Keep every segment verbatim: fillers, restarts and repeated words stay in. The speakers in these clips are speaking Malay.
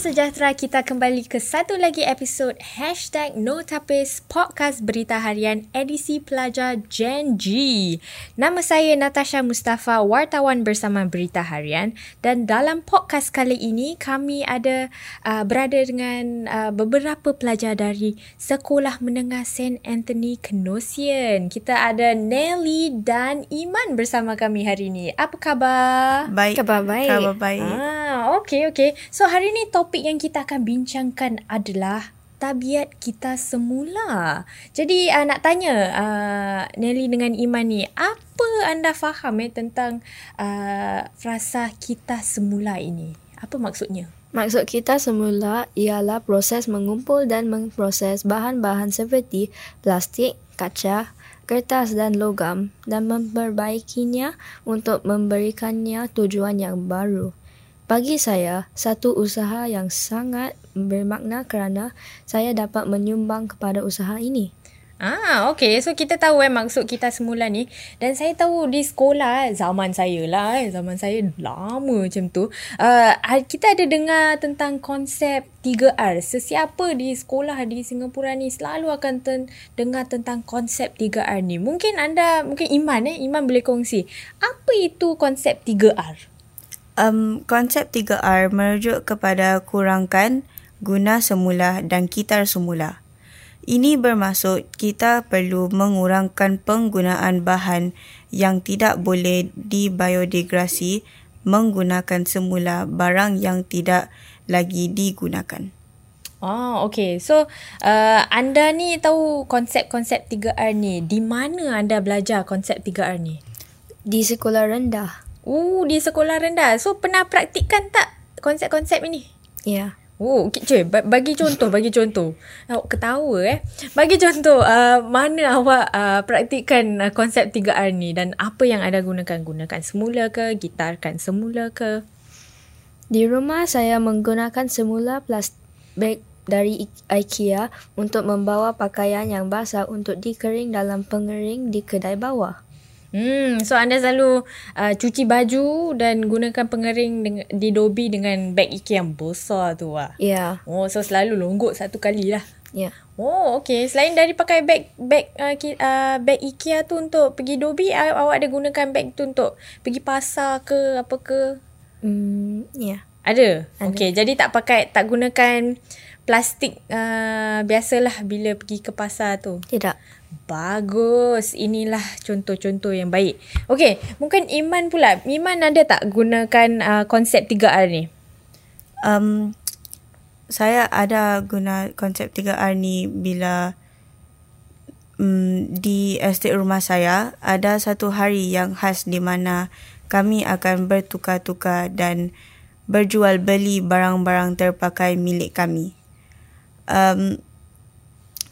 sejahtera, kita kembali ke satu lagi episod hashtag Notapis Podcast Berita Harian edisi pelajar Gen G. Nama saya Natasha Mustafa, wartawan bersama Berita Harian, dan dalam podcast kali ini kami ada uh, berada dengan uh, beberapa pelajar dari Sekolah Menengah Saint Anthony Kenosian. Kita ada Nelly dan Iman bersama kami hari ini. Apa khabar? Baik. Khabar baik. Khabar baik. Ah, okey okey. So hari ni topik yang kita akan bincangkan adalah tabiat kita semula. Jadi uh, nak tanya uh, Nelly dengan Iman ni, apa anda faham eh, tentang uh, frasa kita semula ini? Apa maksudnya? Maksud kita semula ialah proses mengumpul dan memproses bahan-bahan seperti plastik, kaca, kertas dan logam dan memperbaikinya untuk memberikannya tujuan yang baru. Bagi saya, satu usaha yang sangat bermakna kerana saya dapat menyumbang kepada usaha ini. Ah, okay. So, kita tahu eh, maksud kita semula ni. Dan saya tahu di sekolah, zaman saya lah. Zaman saya lama macam tu. Uh, kita ada dengar tentang konsep three R. Sesiapa di sekolah di Singapura ni selalu akan ten- dengar tentang konsep three R ni. Mungkin anda, mungkin Iman eh. Iman boleh kongsi. Apa itu konsep three R? Um, konsep three R merujuk kepada kurangkan, guna semula dan kitar semula. Ini bermaksud kita perlu mengurangkan penggunaan bahan yang tidak boleh dibiodegradasi, menggunakan semula barang yang tidak lagi digunakan. Oh, okay. So, uh, anda ni tahu konsep-konsep three R ni. Di mana anda belajar konsep three R ni? Di sekolah rendah. Oh, di sekolah rendah. So, pernah praktikkan tak konsep-konsep ini? Ya. Yeah. Oh, cuy, bagi contoh, bagi contoh. Awak ketawa eh. Bagi contoh, uh, mana awak uh, praktikkan uh, konsep three R ni dan apa yang anda gunakan? Gunakan semula ke? Gitarkan semula ke? Di rumah, saya menggunakan semula plastik bag dari IKEA untuk membawa pakaian yang basah untuk dikering dalam pengering di kedai bawah. Hmm, so anda selalu uh, cuci baju dan gunakan pengering deng- di dobi dengan beg IKEA yang besar tu lah. Ya. Yeah. Oh, so selalu longgok satu kali lah. Ya. Yeah. Oh, okay. Selain dari pakai beg beg uh, uh, beg IKEA tu untuk pergi dobi, uh, awak ada gunakan beg tu untuk pergi pasar ke apa ke? Hmm, ya. Yeah. Ada? ada. Okay, jadi tak pakai, tak gunakan plastik uh, biasalah bila pergi ke pasar tu. Tidak. Bagus. Inilah contoh-contoh yang baik. Okey, mungkin Iman pula. Iman ada tak gunakan uh, konsep three R ni? Um, saya ada guna konsep three R ni bila um, di estate rumah saya ada satu hari yang khas di mana kami akan bertukar-tukar dan berjual beli barang-barang terpakai milik kami. Um,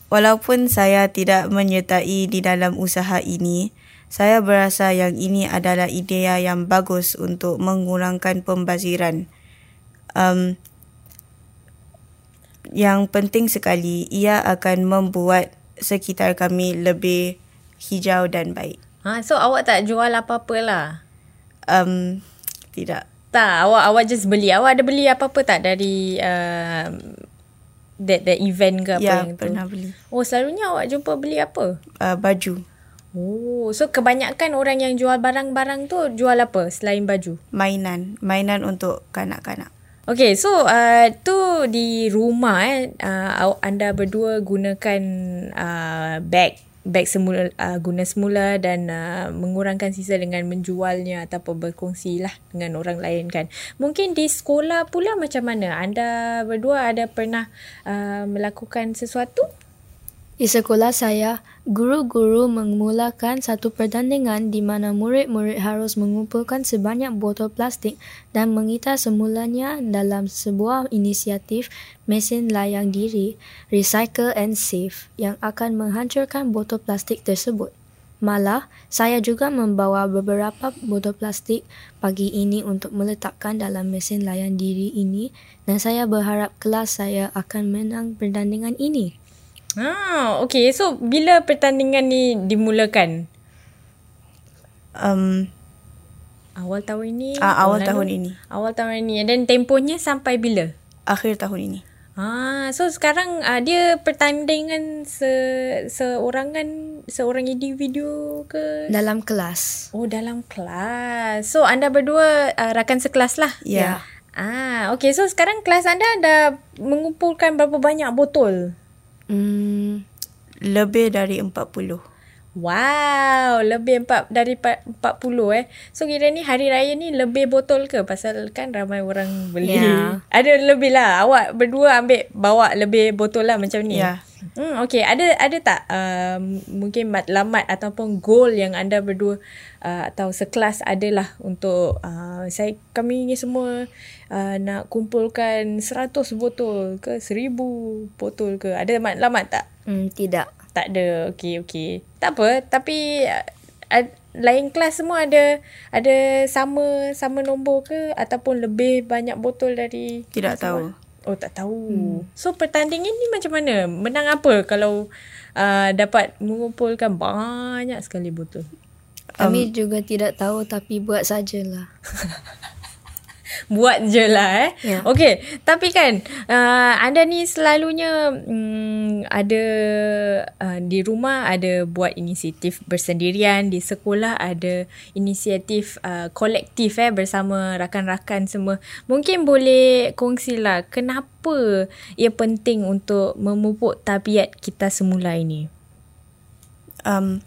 Walaupun saya tidak menyertai di dalam usaha ini, saya berasa yang ini adalah idea yang bagus untuk mengurangkan pembaziran. Um, yang penting sekali, ia akan membuat sekitar kami lebih hijau dan baik. Ha, so awak tak jual apa-apa lah? Um, tidak. Tak, awak awak just beli. Awak ada beli apa-apa tak dari... Uh... That, that event ke apa ya, yang tu? Ya, pernah beli. Oh, selalunya awak jumpa beli apa? Uh, baju. Oh, so kebanyakan orang yang jual barang-barang tu jual apa selain baju? Mainan. Mainan untuk kanak-kanak. Okay, so uh, tu di rumah eh, uh, anda berdua gunakan uh, beg. Beg semula, uh, guna semula dan uh, mengurangkan sisa dengan menjualnya ataupun berkongsi lah dengan orang lain kan. Mungkin di sekolah pula macam mana? Anda berdua ada pernah uh, melakukan sesuatu? Di sekolah saya, guru-guru memulakan satu pertandingan di mana murid-murid harus mengumpulkan sebanyak botol plastik dan mengitar semulanya dalam sebuah inisiatif mesin layang diri Recycle and Save yang akan menghancurkan botol plastik tersebut. Malah, saya juga membawa beberapa botol plastik pagi ini untuk meletakkan dalam mesin layang diri ini dan saya berharap kelas saya akan menang pertandingan ini. Ah, okay. So, bila pertandingan ni dimulakan? Um, awal tahun ini? Uh, awal tahun ini. Awal tahun ini. Dan tempohnya sampai bila? akhir tahun ini. Ah, so sekarang uh, dia pertandingan se seorangan seorang individu ke dalam kelas? Oh, dalam kelas. So anda berdua uh, rakan sekelas lah. Ya. Yeah. Ah, okey. So sekarang kelas anda dah mengumpulkan berapa banyak botol? Hmm, lebih dari empat puluh. Wow, lebih empat dari empat puluh eh. So kira ni hari raya ni lebih botol ke? Pasal kan ramai orang beli. Yeah. Ada lebih lah. Awak berdua ambil bawa lebih botol lah macam ni. Yeah. Hmm, okay, ada ada tak uh, mungkin matlamat ataupun goal yang anda berdua uh, atau sekelas adalah untuk uh, saya kami ni semua uh, nak kumpulkan seratus botol ke seribu botol ke? Ada matlamat tak? Hmm, tidak. Tak ada. Okey, okey. Tak apa. Tapi uh, lain kelas semua ada ada sama sama nombor ke ataupun lebih banyak botol dari? Tidak tahu. Semua? Oh, tak tahu. Hmm. So pertandingan ni macam mana? Menang apa kalau uh, dapat mengumpulkan banyak sekali botol? Kami um, juga tidak tahu tapi buat sajalah. Buat je lah eh. Yeah. Okay. Tapi kan uh, anda ni selalunya um, ada uh, di rumah ada buat inisiatif bersendirian. Di sekolah ada inisiatif uh, kolektif eh, bersama rakan-rakan semua. Mungkin boleh kongsilah kenapa ia penting untuk memupuk tabiat kita semula ini. Um,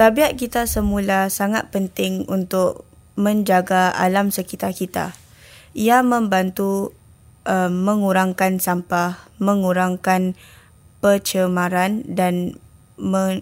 tabiat kita semula sangat penting untuk menjaga alam sekitar kita. Ia membantu uh, mengurangkan sampah, mengurangkan pencemaran dan me-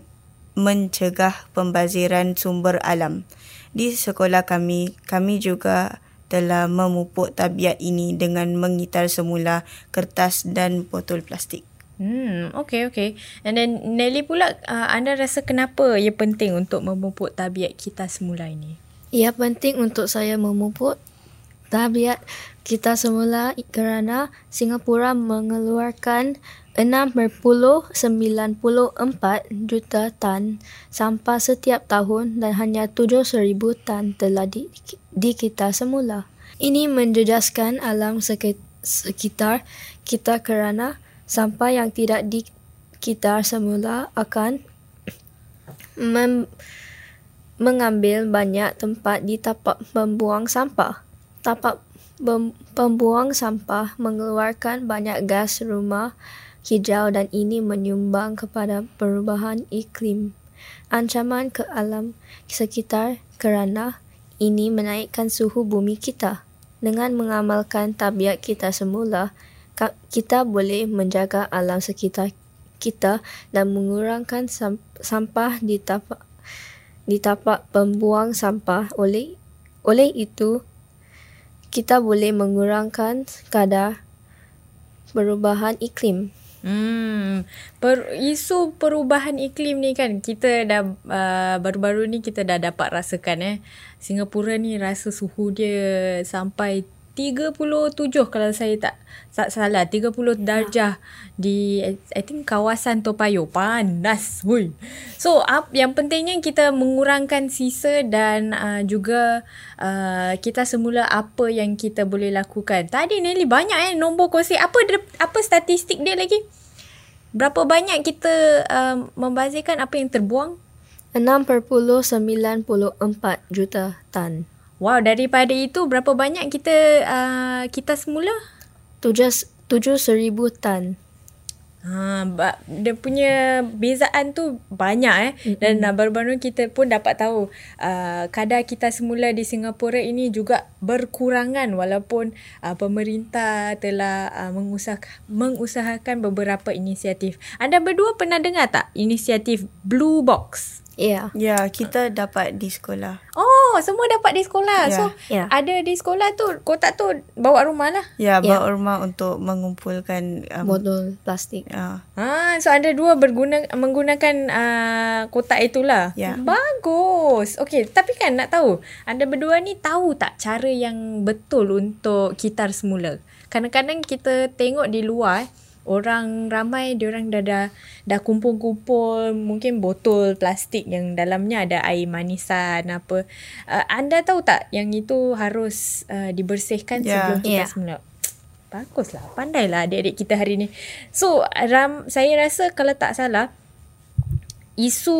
mencegah pembaziran sumber alam. Di sekolah kami, kami juga telah memupuk tabiat ini dengan mengitar semula kertas dan botol plastik. Hmm, okay, okay. And then Nelly pula, uh, anda rasa kenapa ia penting untuk memupuk tabiat kita semula ini? Ia penting untuk saya memupuk tabiat kita semula kerana Singapura mengeluarkan enam perpuluhan sembilan puluh empat juta tan sampah setiap tahun dan hanya tujuh ribu tan telah di, di kita semula. Ini menjejaskan alam sekitar kita kerana sampah yang tidak di kita semula akan mem mengambil banyak tempat di tapak pembuang sampah. Tapak bem- pembuang sampah mengeluarkan banyak gas rumah hijau dan ini menyumbang kepada perubahan iklim. Ancaman ke alam sekitar kerana ini menaikkan suhu bumi kita. Dengan mengamalkan tabiat kita semula, kita boleh menjaga alam sekitar kita dan mengurangkan sampah di tapak di tapak pembuang sampah. Oleh oleh itu, kita boleh mengurangkan kadar perubahan iklim. Hmm, per, isu perubahan iklim ni kan kita dah uh, baru-baru ni kita dah dapat rasakan eh. Singapura ni rasa suhu dia sampai tiga puluh tujuh kalau saya tak, tak salah, tiga puluh darjah di I think kawasan Topayu. Panas hui. So up, yang pentingnya kita mengurangkan sisa dan uh, juga uh, kita semula apa yang kita boleh lakukan. Tadi Nelly banyak eh nombor kongsi. Apa apa statistik dia lagi? Berapa banyak kita uh, membazirkan apa yang terbuang? enam perpuluhan sembilan puluh empat juta tan. Wow, daripada itu berapa banyak kita uh, kita semula? tujuh ribu tan. Ha, dia punya bezaan tu banyak eh. Mm-hmm. Dan baru-baru kita pun dapat tahu uh, kadar kita semula di Singapura ini juga berkurangan walaupun uh, pemerintah telah uh, mengusahakan, mengusahakan beberapa inisiatif. Anda berdua pernah dengar tak inisiatif Blue Box? Ya, yeah. yeah, kita dapat di sekolah. Oh, semua dapat di sekolah. Yeah. So, yeah. ada di sekolah tu, kotak tu bawa rumah lah. Ya, yeah, yeah. bawa rumah untuk mengumpulkan um, botol plastik. Yeah. Ah, so anda dua berguna menggunakan uh, kotak itulah. Yeah. Bagus. Okey, tapi kan nak tahu, anda berdua ni tahu tak cara yang betul untuk kitar semula? Kadang-kadang kita tengok di luar, orang ramai diorang dah, dah dah kumpul-kumpul mungkin botol plastik yang dalamnya ada air manisan apa. Uh, anda tahu tak yang itu harus uh, dibersihkan yeah. sebelum kita yeah. semula? Baguslah, pandailah adik-adik kita hari ni. So, ram, saya rasa kalau tak salah, isu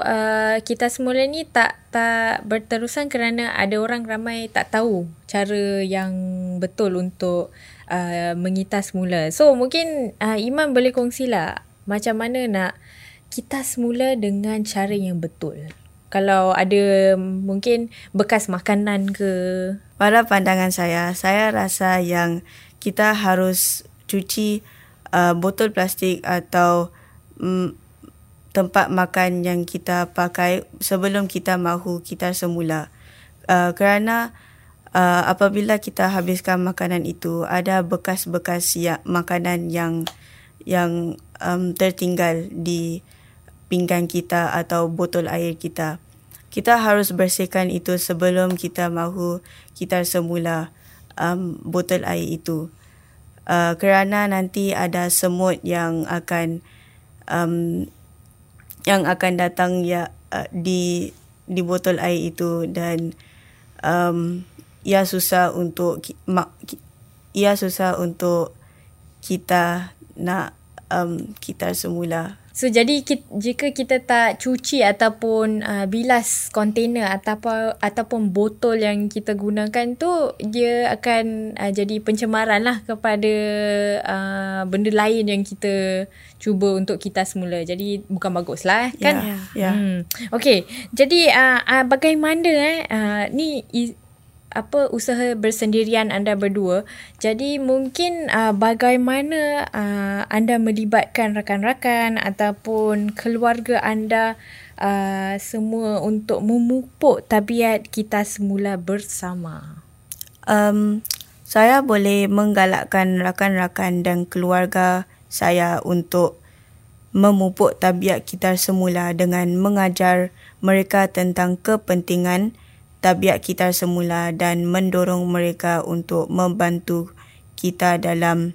uh, Kitar Semula ni tak tak berterusan kerana ada orang ramai tak tahu cara yang betul untuk uh, mengitar semula. So, mungkin uh, Iman boleh kongsilah macam mana nak kitar semula dengan cara yang betul. Kalau ada mungkin bekas makanan ke. Pada pandangan saya, saya rasa yang kita harus cuci uh, botol plastik atau um, tempat makan yang kita pakai sebelum kita mahu kitar semula. Uh, kerana uh, apabila kita habiskan makanan itu, ada bekas-bekas ya, makanan yang yang um, tertinggal di pinggan kita atau botol air kita. Kita harus bersihkan itu sebelum kita mahu kitar semula um, botol air itu. Uh, kerana nanti ada semut yang akan um, yang akan datang ya uh, di di botol air itu dan um, ia susah untuk ma, ia susah untuk kita nak um, kitar semula. So, jadi jika kita tak cuci ataupun uh, bilas kontainer ataupun, ataupun botol yang kita gunakan tu, dia akan uh, jadi pencemaran lah kepada uh, benda lain yang kita cuba untuk kitar semula. Jadi, bukan bagus lah eh, kan? Ya. Yeah, yeah. hmm. Okay, jadi uh, uh, bagaimana eh? Uh, ni... Is- apa usaha bersendirian anda berdua. Jadi mungkin uh, bagaimana uh, anda melibatkan rakan-rakan ataupun keluarga anda uh, semua untuk memupuk tabiat kitar semula bersama. Um, saya boleh menggalakkan rakan-rakan dan keluarga saya untuk memupuk tabiat kitar semula dengan mengajar mereka tentang kepentingan tabiat kitar semula dan mendorong mereka untuk membantu kita dalam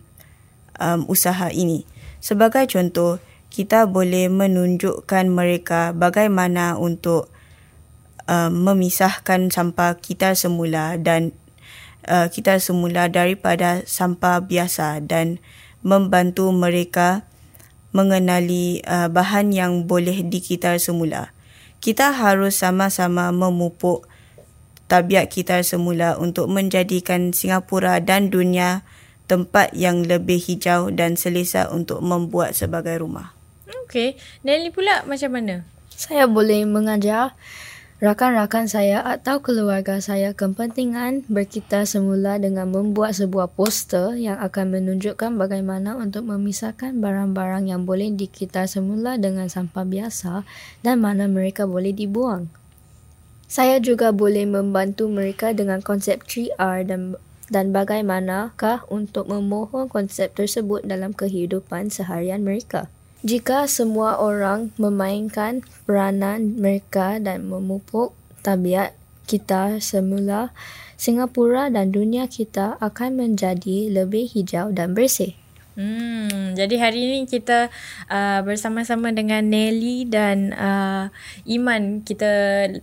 um, usaha ini. Sebagai contoh, kita boleh menunjukkan mereka bagaimana untuk um, memisahkan sampah kitar semula dan uh, kitar semula daripada sampah biasa dan membantu mereka mengenali uh, bahan yang boleh dikitar semula. Kita harus sama-sama memupuk tabiat kitar semula untuk menjadikan Singapura dan dunia tempat yang lebih hijau dan selesa untuk membuat sebagai rumah. Okey, Nelly pula macam mana? Saya boleh mengajar rakan-rakan saya atau keluarga saya kepentingan berkitar semula dengan membuat sebuah poster yang akan menunjukkan bagaimana untuk memisahkan barang-barang yang boleh dikitar semula dengan sampah biasa dan mana mereka boleh dibuang. Saya juga boleh membantu mereka dengan konsep three R dan dan bagaimanakah untuk memohon konsep tersebut dalam kehidupan seharian mereka. Jika semua orang memainkan peranan mereka dan memupuk tabiat kitar semula, Singapura dan dunia kita akan menjadi lebih hijau dan bersih. Hmm, jadi hari ini kita uh, bersama-sama dengan Nelly dan uh, Iman kita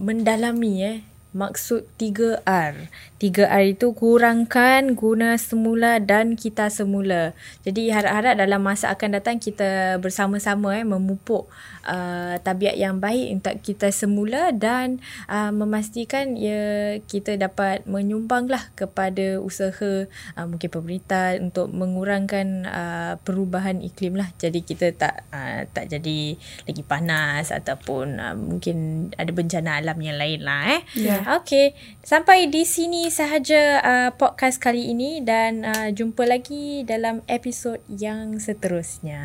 mendalami eh maksud three R. three R itu kurangkan, guna semula dan kitar semula. Jadi harap-harap dalam masa akan datang kita bersama-sama eh memupuk uh, tabiat yang baik untuk kitar semula dan uh, memastikan ya kita dapat menyumbanglah kepada usaha uh, mungkin pemerintah untuk mengurangkan uh, perubahan iklim lah. Jadi kita tak uh, tak jadi lagi panas ataupun uh, mungkin ada bencana alam yang lain lah eh. Yeah. Okey, sampai di sini sahaja uh, podcast kali ini dan uh, jumpa lagi dalam episod yang seterusnya.